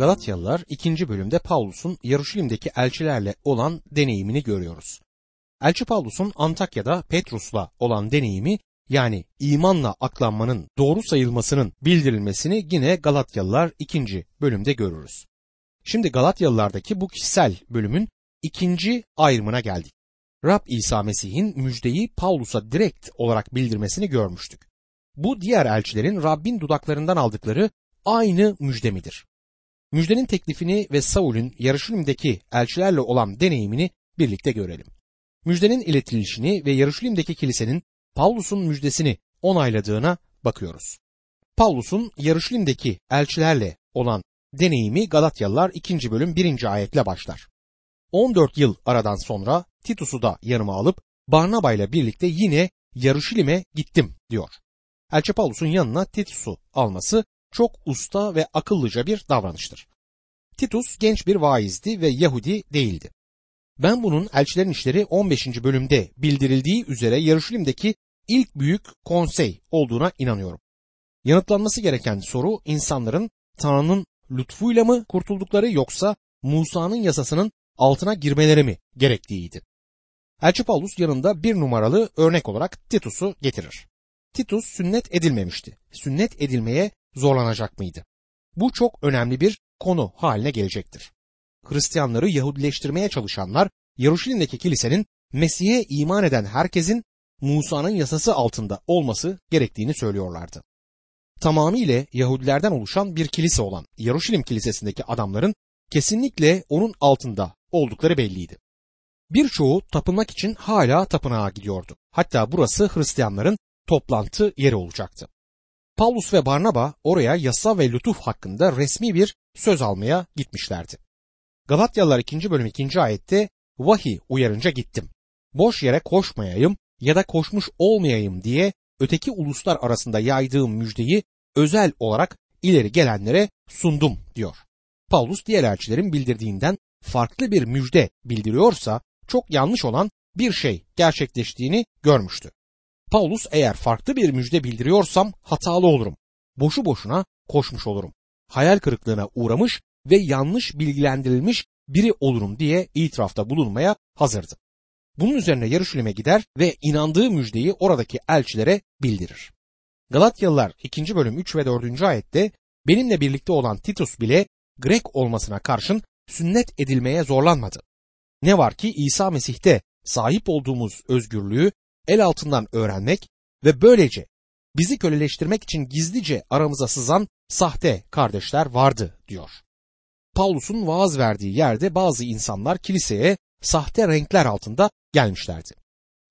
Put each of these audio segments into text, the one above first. Galatyalılar 2. bölümde Paulus'un Yeruşalim'deki elçilerle olan deneyimini görüyoruz. Elçi Paulus'un Antakya'da Petrus'la olan deneyimi, yani imanla aklanmanın doğru sayılmasının bildirilmesini yine Galatyalılar 2. bölümde görürüz. Şimdi Galatyalılardaki bu kişisel bölümün ikinci ayrımına geldik. Rab İsa Mesih'in müjdeyi Paulus'a direkt olarak bildirmesini görmüştük. Bu diğer elçilerin Rabbin dudaklarından aldıkları aynı müjde midir? Müjdenin teklifini ve Saul'ün Yeruşalim'deki elçilerle olan deneyimini birlikte görelim. Müjdenin iletilişini ve Yeruşalim'deki kilisenin Paulus'un müjdesini onayladığına bakıyoruz. Paulus'un Yeruşalim'deki elçilerle olan deneyimi Galatyalılar 2. bölüm 1. ayetle başlar. 14 yıl aradan sonra Titus'u da yanıma alıp Barnaba ile birlikte yine Yeruşalim'e gittim diyor. Elçi Paulus'un yanına Titus'u alması çok usta ve akıllıca bir davranıştır. Titus genç bir vaizdi ve Yahudi değildi. Ben bunun Elçilerin İşleri 15. bölümde bildirildiği üzere Yeruşalim'deki ilk büyük konsey olduğuna inanıyorum. Yanıtlanması gereken soru, insanların Tanrı'nın lütfuyla mı kurtuldukları yoksa Musa'nın yasasının altına girmeleri mi gerektiğiydi. Elçi Paulus yanında bir numaralı örnek olarak Titus'u getirir. Titus sünnet edilmemişti. Sünnet edilmeye zorlanacak mıydı? Bu çok önemli bir konu haline gelecektir. Hristiyanları Yahudileştirmeye çalışanlar, Yeruşalim'deki kilisenin Mesih'e iman eden herkesin Musa'nın yasası altında olması gerektiğini söylüyorlardı. Tamamıyla Yahudilerden oluşan bir kilise olan Yeruşalim kilisesindeki adamların kesinlikle onun altında oldukları belliydi. Birçoğu tapınmak için hala tapınağa gidiyordu. Hatta burası Hristiyanların toplantı yeri olacaktı. Paulus ve Barnaba oraya yasa ve lütuf hakkında resmi bir söz almaya gitmişlerdi. Galatyalılar 2. bölüm 2. ayette vahiy uyarınca gittim. Boş yere koşmayayım ya da koşmuş olmayayım diye öteki uluslar arasında yaydığım müjdeyi özel olarak ileri gelenlere sundum diyor. Paulus diğer elçilerin bildirdiğinden farklı bir müjde bildiriyorsa çok yanlış olan bir şey gerçekleştiğini görmüştü. Paulus, eğer farklı bir müjde bildiriyorsam hatalı olurum. Boşu boşuna koşmuş olurum. Hayal kırıklığına uğramış ve yanlış bilgilendirilmiş biri olurum diye itirafta bulunmaya hazırdı. Bunun üzerine Yeruşalim'e gider ve inandığı müjdeyi oradaki elçilere bildirir. Galatyalılar 2. bölüm 3 ve 4. ayette benimle birlikte olan Titus bile Grek olmasına karşın sünnet edilmeye zorlanmadı. Ne var ki İsa Mesih'te sahip olduğumuz özgürlüğü el altından öğrenmek ve böylece bizi köleleştirmek için gizlice aramıza sızan sahte kardeşler vardı diyor. Paulus'un vaaz verdiği yerde bazı insanlar kiliseye sahte renkler altında gelmişlerdi.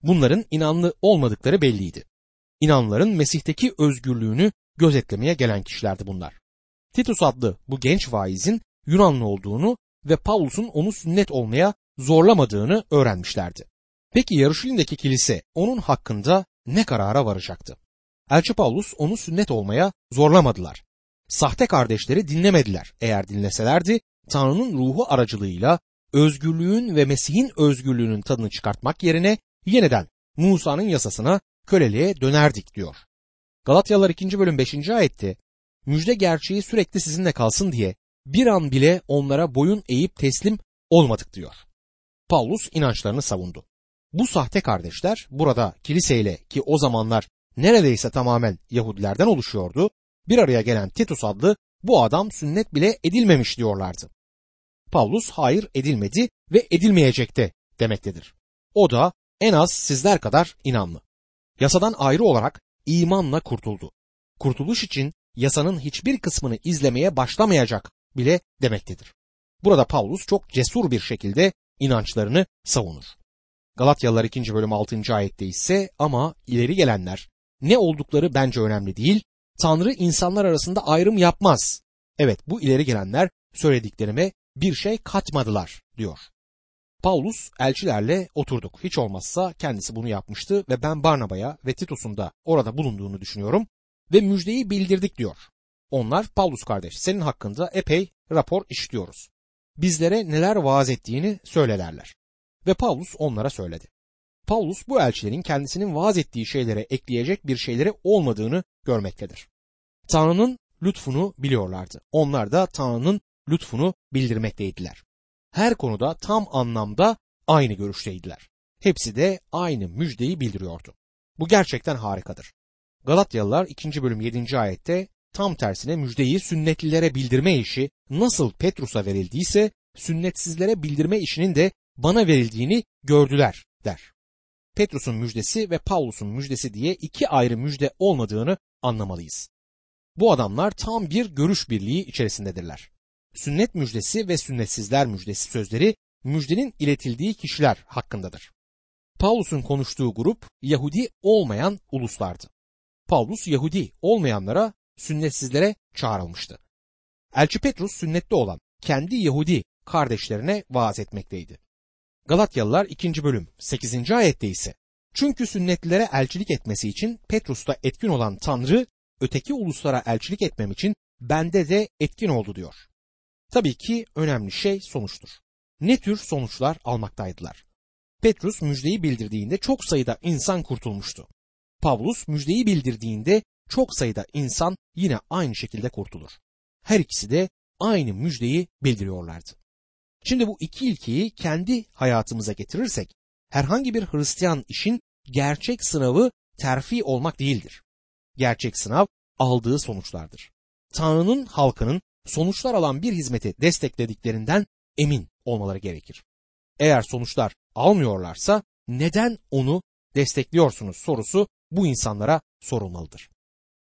Bunların inanlı olmadıkları belliydi. İnanların Mesih'teki özgürlüğünü gözetlemeye gelen kişilerdi bunlar. Titus adlı bu genç vaizin Yunanlı olduğunu ve Paulus'un onu sünnet olmaya zorlamadığını öğrenmişlerdi. Peki Yeruşalim'deki kilise onun hakkında ne karara varacaktı? Elçi Paulus onu sünnet olmaya zorlamadılar. Sahte kardeşleri dinlemediler. Eğer dinleselerdi Tanrı'nın ruhu aracılığıyla özgürlüğün ve Mesih'in özgürlüğünün tadını çıkartmak yerine yeniden Musa'nın yasasına, köleliğe dönerdik diyor. Galatyalılar 2. bölüm 5. ayette müjde gerçeği sürekli sizinle kalsın diye bir an bile onlara boyun eğip teslim olmadık diyor. Paulus inançlarını savundu. Bu sahte kardeşler burada kiliseyle, ki o zamanlar neredeyse tamamen Yahudilerden oluşuyordu, bir araya gelen Titus adlı bu adam sünnet bile edilmemiş diyorlardı. Paulus hayır edilmedi ve edilmeyecek de demektedir. O da en az sizler kadar inanlı. Yasadan ayrı olarak imanla kurtuldu. Kurtuluş için yasanın hiçbir kısmını izlemeye başlamayacak bile demektedir. Burada Paulus çok cesur bir şekilde inançlarını savunur. Galatyalılar 2. bölüm 6. ayette ise ama ileri gelenler, ne oldukları bence önemli değil, Tanrı insanlar arasında ayrım yapmaz. Evet, bu ileri gelenler söylediklerime bir şey katmadılar diyor. Paulus elçilerle oturduk. Hiç olmazsa kendisi bunu yapmıştı ve ben Barnaba'ya ve Titus'un da orada bulunduğunu düşünüyorum ve müjdeyi bildirdik diyor. Onlar, Paulus kardeş, senin hakkında epey rapor işitiyoruz. Bizlere neler vaaz ettiğini söylerler. Ve Paulus onlara söyledi. Paulus bu elçilerin kendisinin vaaz ettiği şeylere ekleyecek bir şeyleri olmadığını görmektedir. Tanrı'nın lütfunu biliyorlardı. Onlar da Tanrı'nın lütfunu bildirmekteydiler. Her konuda tam anlamda aynı görüşteydiler. Hepsi de aynı müjdeyi bildiriyordu. Bu gerçekten harikadır. Galatyalılar 2. bölüm 7. ayette tam tersine müjdeyi sünnetlilere bildirme işi nasıl Petrus'a verildiyse sünnetsizlere bildirme işinin de bana verildiğini gördüler der. Petrus'un müjdesi ve Paulus'un müjdesi diye iki ayrı müjde olmadığını anlamalıyız. Bu adamlar tam bir görüş birliği içerisindedirler. Sünnet müjdesi ve sünnetsizler müjdesi sözleri müjdenin iletildiği kişiler hakkındadır. Paulus'un konuştuğu grup Yahudi olmayan uluslardı. Paulus Yahudi olmayanlara, sünnetsizlere çağrılmıştı. Elçi Petrus sünnetli olan kendi Yahudi kardeşlerine vaaz etmekteydi. Galatyalılar 2. bölüm 8. ayette ise çünkü sünnetlilere elçilik etmesi için Petrus'ta etkin olan Tanrı öteki uluslara elçilik etmem için bende de etkin oldu diyor. Tabii ki önemli şey sonuçtur. Ne tür sonuçlar almaktaydılar? Petrus müjdeyi bildirdiğinde çok sayıda insan kurtulmuştu. Paulus müjdeyi bildirdiğinde çok sayıda insan yine aynı şekilde kurtulur. Her ikisi de aynı müjdeyi bildiriyorlardı. Şimdi bu iki ilkeyi kendi hayatımıza getirirsek herhangi bir Hristiyan işin gerçek sınavı terfi olmak değildir. Gerçek sınav aldığı sonuçlardır. Tanrı'nın halkının sonuçlar alan bir hizmeti desteklediklerinden emin olmaları gerekir. Eğer sonuçlar almıyorlarsa neden onu destekliyorsunuz sorusu bu insanlara sorulmalıdır.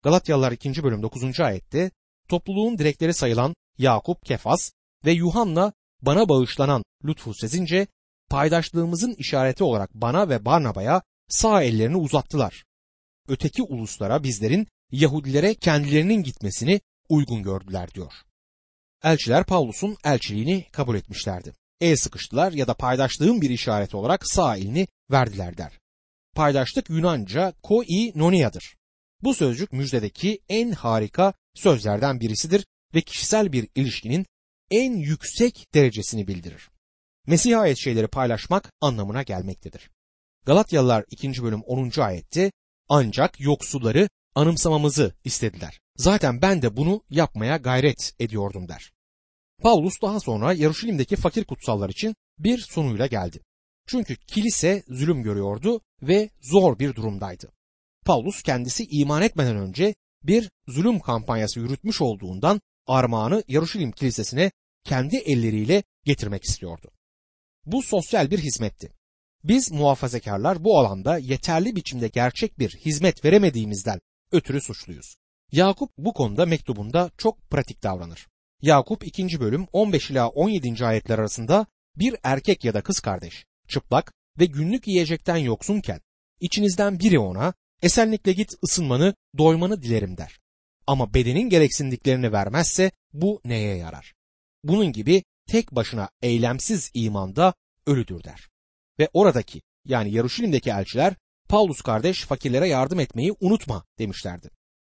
Galatyalılar 2. bölüm 9. ayette topluluğun direkleri sayılan Yakup, Kefas ve Yuhanna bana bağışlanan lütfu sezince paydaşlığımızın işareti olarak bana ve Barnaba'ya sağ ellerini uzattılar. Öteki uluslara bizlerin Yahudilere kendilerinin gitmesini uygun gördüler diyor. Elçiler Paulus'un elçiliğini kabul etmişlerdi. El sıkıştılar ya da paydaşlığın bir işareti olarak sağ elini verdiler der. Paydaşlık Yunanca koinoniadır. Bu sözcük müjdedeki en harika sözlerden birisidir ve kişisel bir ilişkinin en yüksek derecesini bildirir. Mesih'e ait şeyleri paylaşmak anlamına gelmektedir. Galatyalılar 2. bölüm 10. ayette ancak yoksulları anımsamamızı istediler. Zaten ben de bunu yapmaya gayret ediyordum der. Paulus daha sonra Yeruşalim'deki fakir kutsallar için bir sunuyla geldi. Çünkü kilise zulüm görüyordu ve zor bir durumdaydı. Paulus kendisi iman etmeden önce bir zulüm kampanyası yürütmüş olduğundan armağanı Yeruşalim kilisesine kendi elleriyle getirmek istiyordu. Bu sosyal bir hizmetti. Biz muhafazakarlar bu alanda yeterli biçimde gerçek bir hizmet veremediğimizden ötürü suçluyuz. Yakup bu konuda mektubunda çok pratik davranır. Yakup 2. bölüm 15 ila 17. ayetler arasında bir erkek ya da kız kardeş, çıplak ve günlük yiyecekten yoksunken içinizden biri ona esenlikle git ısınmanı, doymanı dilerim der. Ama bedenin gereksindiklerini vermezse bu neye yarar? Bunun gibi tek başına eylemsiz imanda ölüdür der. Ve oradaki yani Yeruşalim'deki elçiler Paulus kardeş fakirlere yardım etmeyi unutma demişlerdi.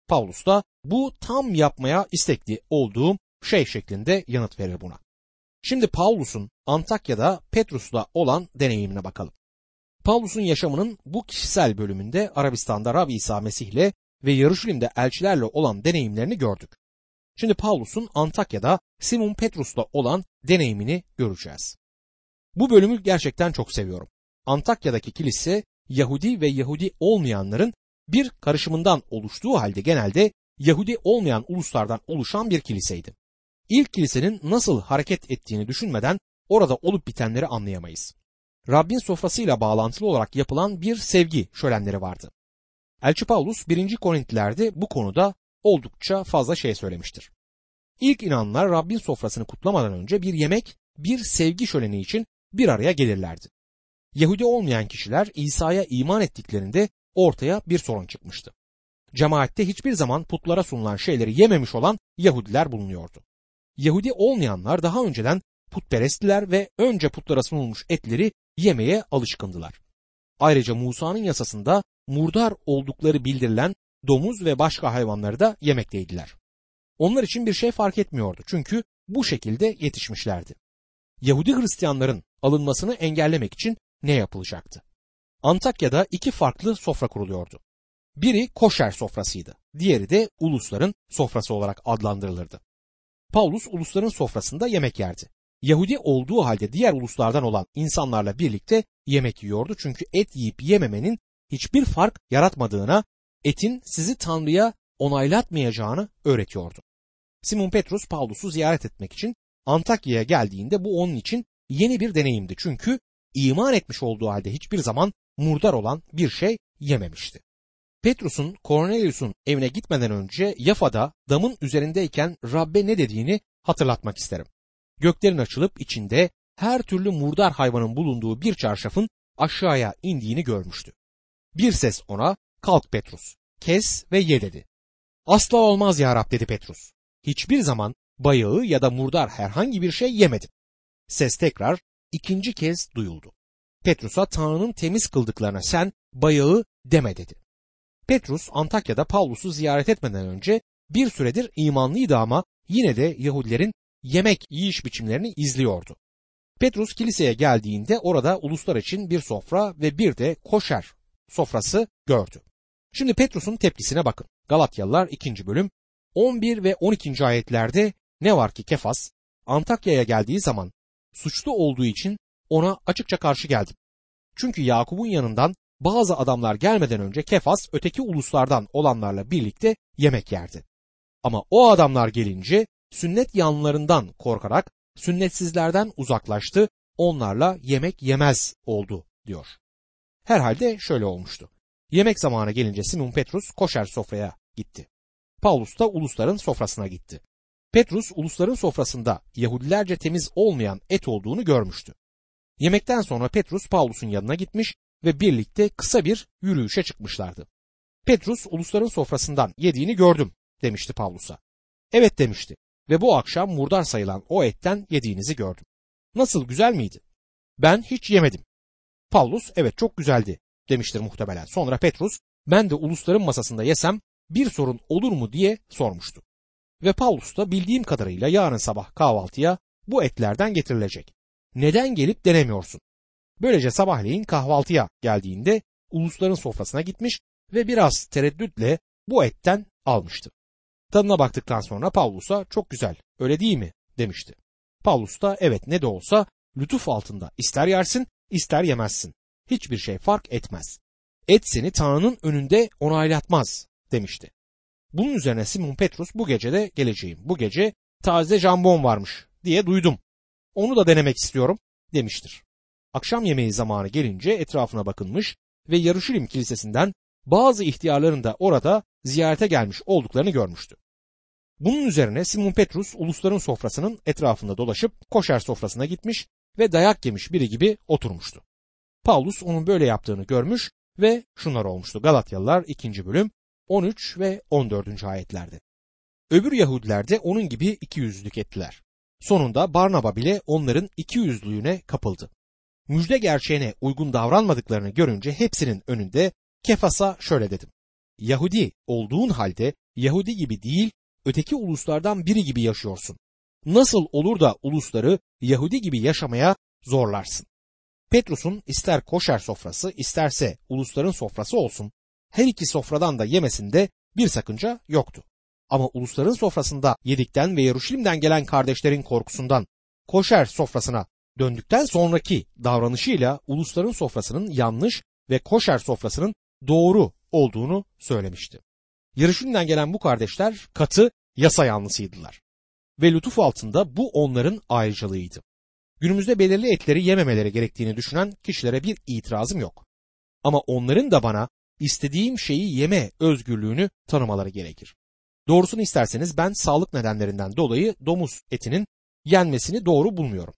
Paulus da bu tam yapmaya istekli olduğum şey şeklinde yanıt verir buna. Şimdi Paulus'un Antakya'da Petrus'la olan deneyimine bakalım. Paulus'un yaşamının bu kişisel bölümünde Arabistan'da Rab İsa Mesih'le ve Yeruşalim'de elçilerle olan deneyimlerini gördük. Şimdi Paulus'un Antakya'da Simon Petrus'la olan deneyimini göreceğiz. Bu bölümü gerçekten çok seviyorum. Antakya'daki kilise Yahudi ve Yahudi olmayanların bir karışımından oluştuğu halde genelde Yahudi olmayan uluslardan oluşan bir kiliseydi. İlk kilisenin nasıl hareket ettiğini düşünmeden orada olup bitenleri anlayamayız. Rabbin sofrasıyla bağlantılı olarak yapılan bir sevgi şölenleri vardı. Elçi Paulus 1. Korintliler'de bu konuda oldukça fazla şey söylemiştir. İlk inananlar Rabbin sofrasını kutlamadan önce bir yemek, bir sevgi şöleni için bir araya gelirlerdi. Yahudi olmayan kişiler İsa'ya iman ettiklerinde ortaya bir sorun çıkmıştı. Cemaatte hiçbir zaman putlara sunulan şeyleri yememiş olan Yahudiler bulunuyordu. Yahudi olmayanlar daha önceden putperestliler ve önce putlara sunulmuş etleri yemeye alışkındılar. Ayrıca Musa'nın yasasında murdar oldukları bildirilen domuz ve başka hayvanları da yemekteydiler. Onlar için bir şey fark etmiyordu çünkü bu şekilde yetişmişlerdi. Yahudi Hristiyanların alınmasını engellemek için ne yapılacaktı? Antakya'da iki farklı sofra kuruluyordu. Biri koşer sofrasıydı, diğeri de ulusların sofrası olarak adlandırılırdı. Paulus ulusların sofrasında yemek yerdi. Yahudi olduğu halde diğer uluslardan olan insanlarla birlikte yemek yiyordu. Çünkü et yiyip yememenin hiçbir fark yaratmadığına, etin sizi Tanrı'ya onaylatmayacağını öğretiyordu. Simon Petrus Paulus'u ziyaret etmek için Antakya'ya geldiğinde bu onun için yeni bir deneyimdi. Çünkü iman etmiş olduğu halde hiçbir zaman murdar olan bir şey yememişti. Petrus'un Kornelius'un evine gitmeden önce Yafa'da damın üzerindeyken Rab'be ne dediğini hatırlatmak isterim. Göklerin açılıp içinde her türlü murdar hayvanın bulunduğu bir çarşafın aşağıya indiğini görmüştü. Bir ses ona, "Kalk Petrus, kes ve ye" dedi. "Asla olmaz ya Rab" dedi Petrus. "Hiçbir zaman bayağı ya da murdar herhangi bir şey yemedim." Ses tekrar ikinci kez duyuldu. Petrus'a Tanrı'nın temiz kıldıklarına sen bayağı deme dedi. Petrus Antakya'da Paulus'u ziyaret etmeden önce bir süredir imanlıydı ama yine de Yahudilerin yemek yiyiş biçimlerini izliyordu. Petrus kiliseye geldiğinde orada uluslar için bir sofra ve bir de koşer sofrası gördü. Şimdi Petrus'un tepkisine bakın. Galatyalılar 2. bölüm 11 ve 12. ayetlerde ne var ki Kefas Antakya'ya geldiği zaman suçlu olduğu için ona açıkça karşı geldim. Çünkü Yakup'un yanından bazı adamlar gelmeden önce Kefas öteki uluslardan olanlarla birlikte yemek yerdi. Ama o adamlar gelince sünnet yanlarından korkarak sünnetsizlerden uzaklaştı, onlarla yemek yemez oldu diyor. Herhalde şöyle olmuştu. Yemek zamanı gelince Simon Petrus koşer sofraya gitti. Paulus da ulusların sofrasına gitti. Petrus ulusların sofrasında Yahudilerce temiz olmayan et olduğunu görmüştü. Yemekten sonra Petrus Paulus'un yanına gitmiş ve birlikte kısa bir yürüyüşe çıkmışlardı. Petrus ulusların sofrasından yediğini gördüm demişti Paulus'a. Evet demişti ve bu akşam murdar sayılan o etten yediğinizi gördüm. Nasıl, güzel miydi? Ben hiç yemedim. Paulus evet çok güzeldi demiştir muhtemelen. Sonra Petrus ben de ulusların masasında yesem bir sorun olur mu diye sormuştu. Ve Paulus da bildiğim kadarıyla yarın sabah kahvaltıya bu etlerden getirilecek. Neden gelip denemiyorsun? Böylece sabahleyin kahvaltıya geldiğinde ulusların sofrasına gitmiş ve biraz tereddütle bu etten almıştı. Tadına baktıktan sonra Paulus'a çok güzel, öyle değil mi demişti. Paulus da evet ne de olsa lütuf altında ister yersin ister yemezsin. Hiçbir şey fark etmez. Et seni Tanrı'nın önünde onaylatmaz demişti. Bunun üzerine Simon Petrus bu gece de geleceğim. Bu gece taze jambon varmış diye duydum. Onu da denemek istiyorum demiştir. Akşam yemeği zamanı gelince etrafına bakılmış ve Yeruşalim kilisesinden bazı ihtiyarların da orada ziyarete gelmiş olduklarını görmüştü. Bunun üzerine Simon Petrus ulusların sofrasının etrafında dolaşıp koşer sofrasına gitmiş ve dayak yemiş biri gibi oturmuştu. Paulus onun böyle yaptığını görmüş ve şunlar olmuştu. Galatyalılar 2. bölüm 13 ve 14. ayetlerde. Öbür Yahudiler de onun gibi ikiyüzlülük ettiler. Sonunda Barnaba bile onların ikiyüzlülüğüne kapıldı. Müjde gerçeğine uygun davranmadıklarını görünce hepsinin önünde Kefas'a şöyle dedim. Yahudi olduğun halde Yahudi gibi değil, öteki uluslardan biri gibi yaşıyorsun. Nasıl olur da ulusları Yahudi gibi yaşamaya zorlarsın? Petrus'un ister koşer sofrası isterse ulusların sofrası olsun, her iki sofradan da yemesinde bir sakınca yoktu. Ama ulusların sofrasında yedikten ve Yeruşalim'den gelen kardeşlerin korkusundan koşer sofrasına döndükten sonraki davranışıyla ulusların sofrasının yanlış ve koşer sofrasının doğru olduğunu söylemişti. Yeruşalim'den gelen bu kardeşler katı yasa yanlısıydılar ve lütuf altında bu onların ayrıcalığıydı. Günümüzde belirli etleri yememeleri gerektiğini düşünen kişilere bir itirazım yok. Ama onların da bana istediğim şeyi yeme özgürlüğünü tanımaları gerekir. Doğrusunu isterseniz ben sağlık nedenlerinden dolayı domuz etinin yenmesini doğru bulmuyorum.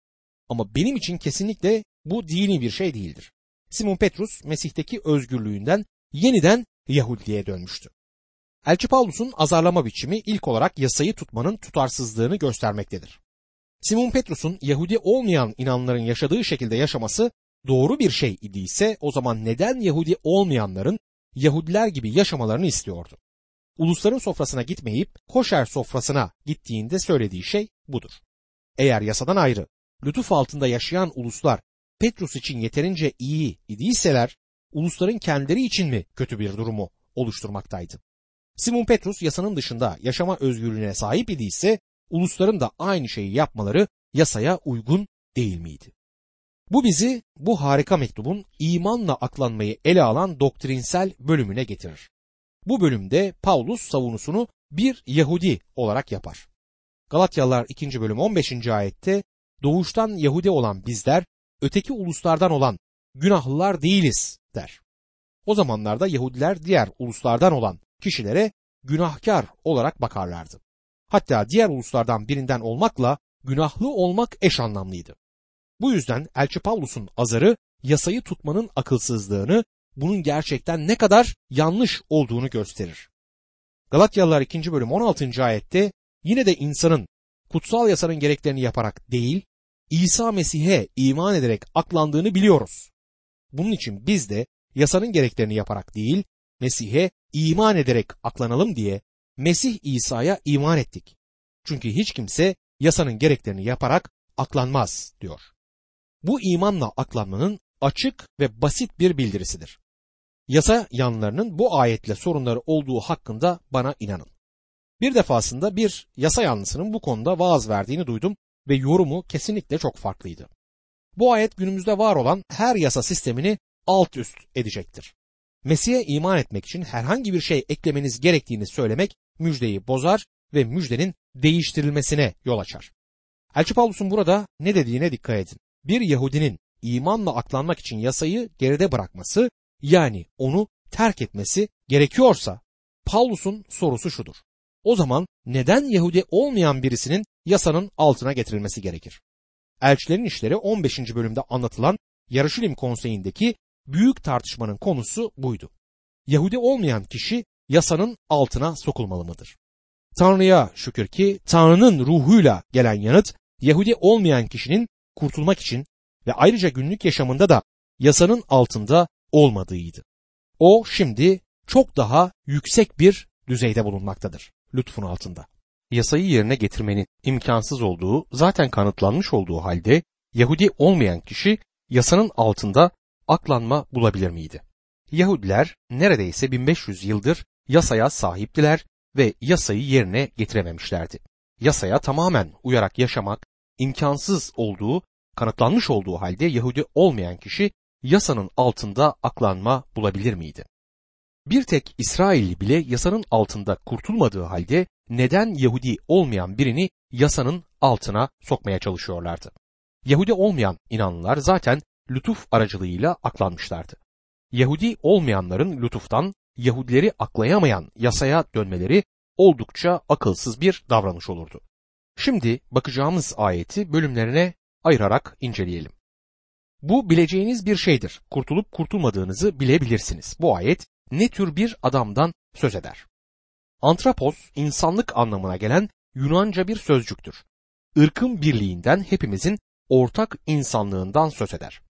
Ama benim için kesinlikle bu dini bir şey değildir. Simon Petrus Mesih'teki özgürlüğünden yeniden Yahudiliğe dönmüştü. Elçi Paulus'un azarlama biçimi ilk olarak yasayı tutmanın tutarsızlığını göstermektedir. Simon Petrus'un Yahudi olmayan inananların yaşadığı şekilde yaşaması doğru bir şey idiyse o zaman neden Yahudi olmayanların Yahudiler gibi yaşamalarını istiyordu? Ulusların sofrasına gitmeyip koşer sofrasına gittiğinde söylediği şey budur. Eğer yasadan ayrı, lütuf altında yaşayan uluslar Petrus için yeterince iyi idiyseler ulusların kendileri için mi kötü bir durumu oluşturmaktaydı? Simon Petrus yasanın dışında yaşama özgürlüğüne sahip idiyse ulusların da aynı şeyi yapmaları yasaya uygun değil miydi? Bu bizi bu harika mektubun imanla aklanmayı ele alan doktrinsel bölümüne getirir. Bu bölümde Paulus savunusunu bir Yahudi olarak yapar. Galatyalılar 2. bölüm 15. ayette doğuştan Yahudi olan bizler öteki uluslardan olan günahlılar değiliz der. O zamanlarda Yahudiler diğer uluslardan olan kişilere günahkar olarak bakarlardı. Hatta diğer uluslardan birinden olmakla günahlı olmak eş anlamlıydı. Bu yüzden Elçi Paulus'un azarı yasayı tutmanın akılsızlığını, bunun gerçekten ne kadar yanlış olduğunu gösterir. Galatyalılar 2. bölüm 16. ayette yine de insanın kutsal yasanın gereklerini yaparak değil, İsa Mesih'e iman ederek aklandığını biliyoruz. Bunun için biz de yasanın gereklerini yaparak değil, Mesih'e iman ederek aklanalım diye Mesih İsa'ya iman ettik. Çünkü hiç kimse yasanın gereklerini yaparak aklanmaz diyor. Bu imanla aklanmanın açık ve basit bir bildirisidir. Yasa yanlarının bu ayetle sorunları olduğu hakkında bana inanın. Bir defasında bir yasa yanlısının bu konuda vaaz verdiğini duydum ve yorumu kesinlikle çok farklıydı. Bu ayet günümüzde var olan her yasa sistemini alt üst edecektir. Mesih'e iman etmek için herhangi bir şey eklemeniz gerektiğini söylemek müjdeyi bozar ve müjdenin değiştirilmesine yol açar. Elçi Paulus'un burada ne dediğine dikkat edin. Bir Yahudinin imanla aklanmak için yasayı geride bırakması, yani onu terk etmesi gerekiyorsa, Paulus'un sorusu şudur. O zaman neden Yahudi olmayan birisinin yasanın altına getirilmesi gerekir? Elçilerin İşleri 15. bölümde anlatılan Yeruşalim konseyindeki büyük tartışmanın konusu buydu. Yahudi olmayan kişi yasanın altına sokulmalı mıdır? Tanrı'ya şükür ki Tanrı'nın ruhuyla gelen yanıt, Yahudi olmayan kişinin kurtulmak için ve ayrıca günlük yaşamında da yasanın altında olmadığıydı. O şimdi çok daha yüksek bir düzeyde bulunmaktadır, lütfun altında. Yasayı yerine getirmenin imkansız olduğu zaten kanıtlanmış olduğu halde Yahudi olmayan kişi yasanın altında aklanma bulabilir miydi? Yahudiler neredeyse 1500 yıldır yasaya sahiptiler ve yasayı yerine getirememişlerdi. Yasaya tamamen uyarak yaşamak imkansız olduğu kanıtlanmış olduğu halde Yahudi olmayan kişi yasanın altında aklanma bulabilir miydi? Bir tek İsrailli bile yasanın altında kurtulmadığı halde neden Yahudi olmayan birini yasanın altına sokmaya çalışıyorlardı? Yahudi olmayan inanlılar zaten lütuf aracılığıyla aklanmışlardı. Yahudi olmayanların lütuftan Yahudileri aklayamayan yasaya dönmeleri oldukça akılsız bir davranış olurdu. Şimdi bakacağımız ayeti bölümlerine ayırarak inceleyelim. Bu bileceğiniz bir şeydir. Kurtulup kurtulmadığınızı bilebilirsiniz. Bu ayet ne tür bir adamdan söz eder? Antrapos, insanlık anlamına gelen Yunanca bir sözcüktür. Irkın birliğinden, hepimizin ortak insanlığından söz eder.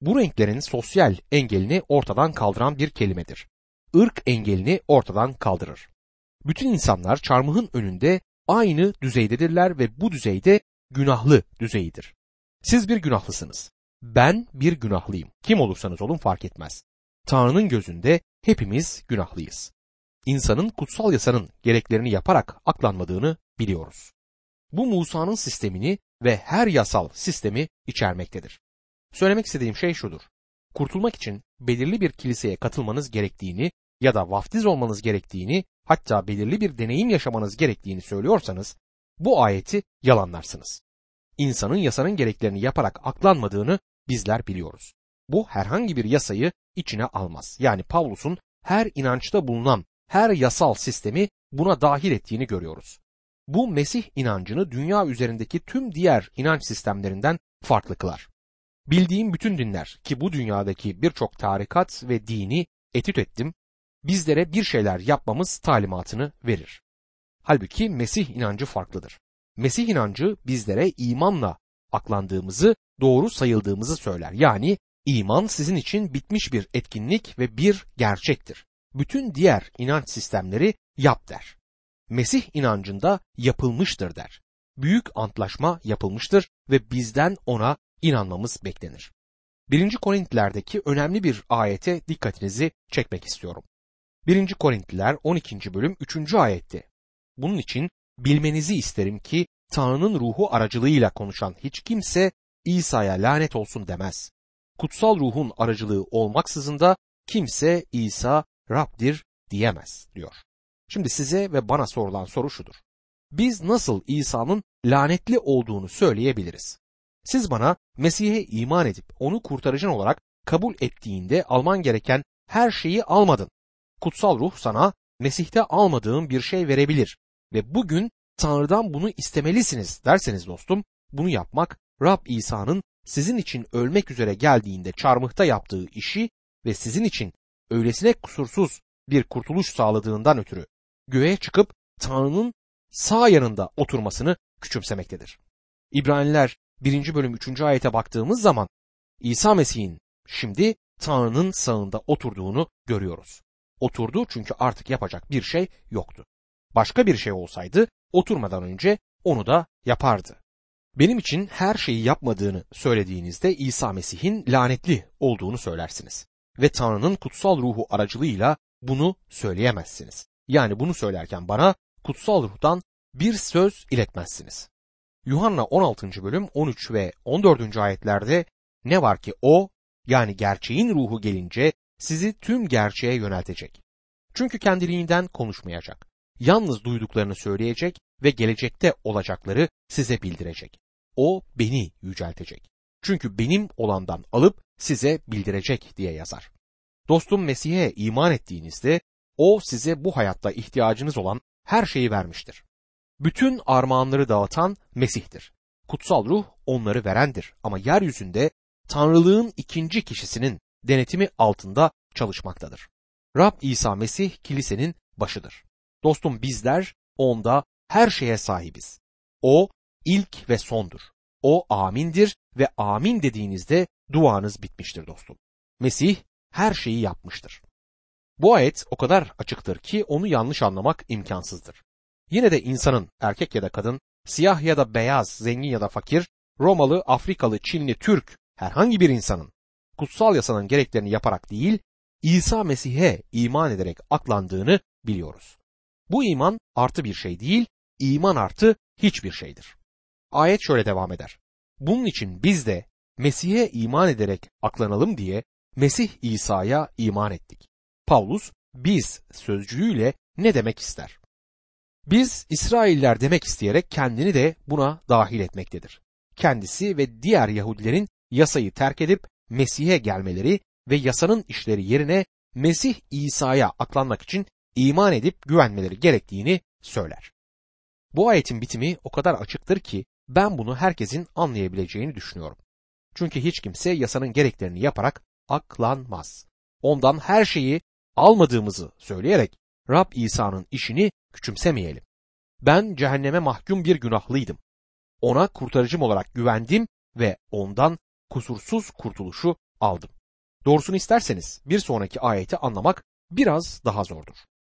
Bu renklerin sosyal engelini ortadan kaldıran bir kelimedir. Irk engelini ortadan kaldırır. Bütün insanlar çarmıhın önünde aynı düzeydedirler ve bu düzeyde günahlı düzeyidir. Siz bir günahlısınız. Ben bir günahlıyım. Kim olursanız olun fark etmez. Tanrı'nın gözünde hepimiz günahlıyız. İnsanın kutsal yasanın gereklerini yaparak aklanmadığını biliyoruz. Bu Musa'nın sistemini ve her yasal sistemi içermektedir. Söylemek istediğim şey şudur. Kurtulmak için belirli bir kiliseye katılmanız gerektiğini ya da vaftiz olmanız gerektiğini, hatta belirli bir deneyim yaşamanız gerektiğini söylüyorsanız bu ayeti yalanlarsınız. İnsanın yasanın gereklerini yaparak aklanmadığını bizler biliyoruz. Bu herhangi bir yasayı içine almaz. Yani Pavlus'un her inançta bulunan her yasal sistemi buna dahil ettiğini görüyoruz. Bu Mesih inancını dünya üzerindeki tüm diğer inanç sistemlerinden farklı kılar. Bildiğim bütün dinler, ki bu dünyadaki birçok tarikat ve dini etüt ettim, bizlere bir şeyler yapmamız talimatını verir. Halbuki Mesih inancı farklıdır. Mesih inancı bizlere imanla aklandığımızı, doğru sayıldığımızı söyler. Yani iman sizin için bitmiş bir etkinlik ve bir gerçektir. Bütün diğer inanç sistemleri yap der. Mesih inancında yapılmıştır der. Büyük antlaşma yapılmıştır ve bizden ona inanmamız beklenir. 1. Korintliler'deki önemli bir ayete dikkatinizi çekmek istiyorum. 1. Korintliler 12. bölüm 3. ayette. Bunun için bilmenizi isterim ki Tanrı'nın ruhu aracılığıyla konuşan hiç kimse İsa'ya lanet olsun demez. Kutsal ruhun aracılığı olmaksızın da kimse İsa Rab'dir diyemez diyor. Şimdi size ve bana sorulan soru şudur. Biz nasıl İsa'nın lanetli olduğunu söyleyebiliriz? Siz bana Mesih'e iman edip onu kurtarıcın olarak kabul ettiğinde alman gereken her şeyi almadın. Kutsal ruh sana Mesih'te almadığın bir şey verebilir ve bugün Tanrı'dan bunu istemelisiniz derseniz dostum, bunu yapmak Rab İsa'nın sizin için ölmek üzere geldiğinde çarmıhta yaptığı işi ve sizin için öylesine kusursuz bir kurtuluş sağladığından ötürü göğe çıkıp Tanrı'nın sağ yanında oturmasını küçümsemektedir. İbraniler 1. bölüm 3. ayete baktığımız zaman İsa Mesih'in şimdi Tanrı'nın sağında oturduğunu görüyoruz. Oturdu çünkü artık yapacak bir şey yoktu. Başka bir şey olsaydı oturmadan önce onu da yapardı. Benim için her şeyi yapmadığını söylediğinizde İsa Mesih'in lanetli olduğunu söylersiniz. Ve Tanrı'nın kutsal ruhu aracılığıyla bunu söyleyemezsiniz. Yani bunu söylerken bana kutsal ruhtan bir söz iletmezsiniz. Yuhanna 16. bölüm 13 ve 14. ayetlerde ne var ki o, yani gerçeğin ruhu gelince sizi tüm gerçeğe yöneltecek. Çünkü kendiliğinden konuşmayacak. Yalnız duyduklarını söyleyecek ve gelecekte olacakları size bildirecek. O beni yüceltecek. Çünkü benim olandan alıp size bildirecek diye yazar. Dostum, Mesih'e iman ettiğinizde o size bu hayatta ihtiyacınız olan her şeyi vermiştir. Bütün armağanları dağıtan Mesih'tir. Kutsal ruh onları verendir ama yeryüzünde Tanrılığın ikinci kişisinin denetimi altında çalışmaktadır. Rab İsa Mesih kilisenin başıdır. Dostum, bizler onda her şeye sahibiz. O ilk ve sondur. O amindir ve amin dediğinizde duanız bitmiştir dostum. Mesih her şeyi yapmıştır. Bu ayet o kadar açıktır ki onu yanlış anlamak imkansızdır. Yine de insanın, erkek ya da kadın, siyah ya da beyaz, zengin ya da fakir, Romalı, Afrikalı, Çinli, Türk, herhangi bir insanın kutsal yasanın gereklerini yaparak değil, İsa Mesih'e iman ederek aklandığını biliyoruz. Bu iman artı bir şey değil, iman artı hiçbir şeydir. Ayet şöyle devam eder. Bunun için biz de Mesih'e iman ederek aklanalım diye Mesih İsa'ya iman ettik. Paulus "biz" sözcüğüyle ne demek ister? Biz İsrailler demek isteyerek kendini de buna dahil etmektedir. Kendisi ve diğer Yahudilerin yasayı terk edip Mesih'e gelmeleri ve yasanın işleri yerine Mesih İsa'ya aklanmak için iman edip güvenmeleri gerektiğini söyler. Bu ayetin bitimi o kadar açıktır ki ben bunu herkesin anlayabileceğini düşünüyorum. Çünkü hiç kimse yasanın gereklerini yaparak aklanmaz. Ondan her şeyi almadığımızı söyleyerek Rab İsa'nın işini küçümsemeyelim. Ben cehenneme mahkum bir günahlıydım. Ona kurtarıcım olarak güvendim ve ondan kusursuz kurtuluşu aldım. Doğrusunu isterseniz bir sonraki ayeti anlamak biraz daha zordur.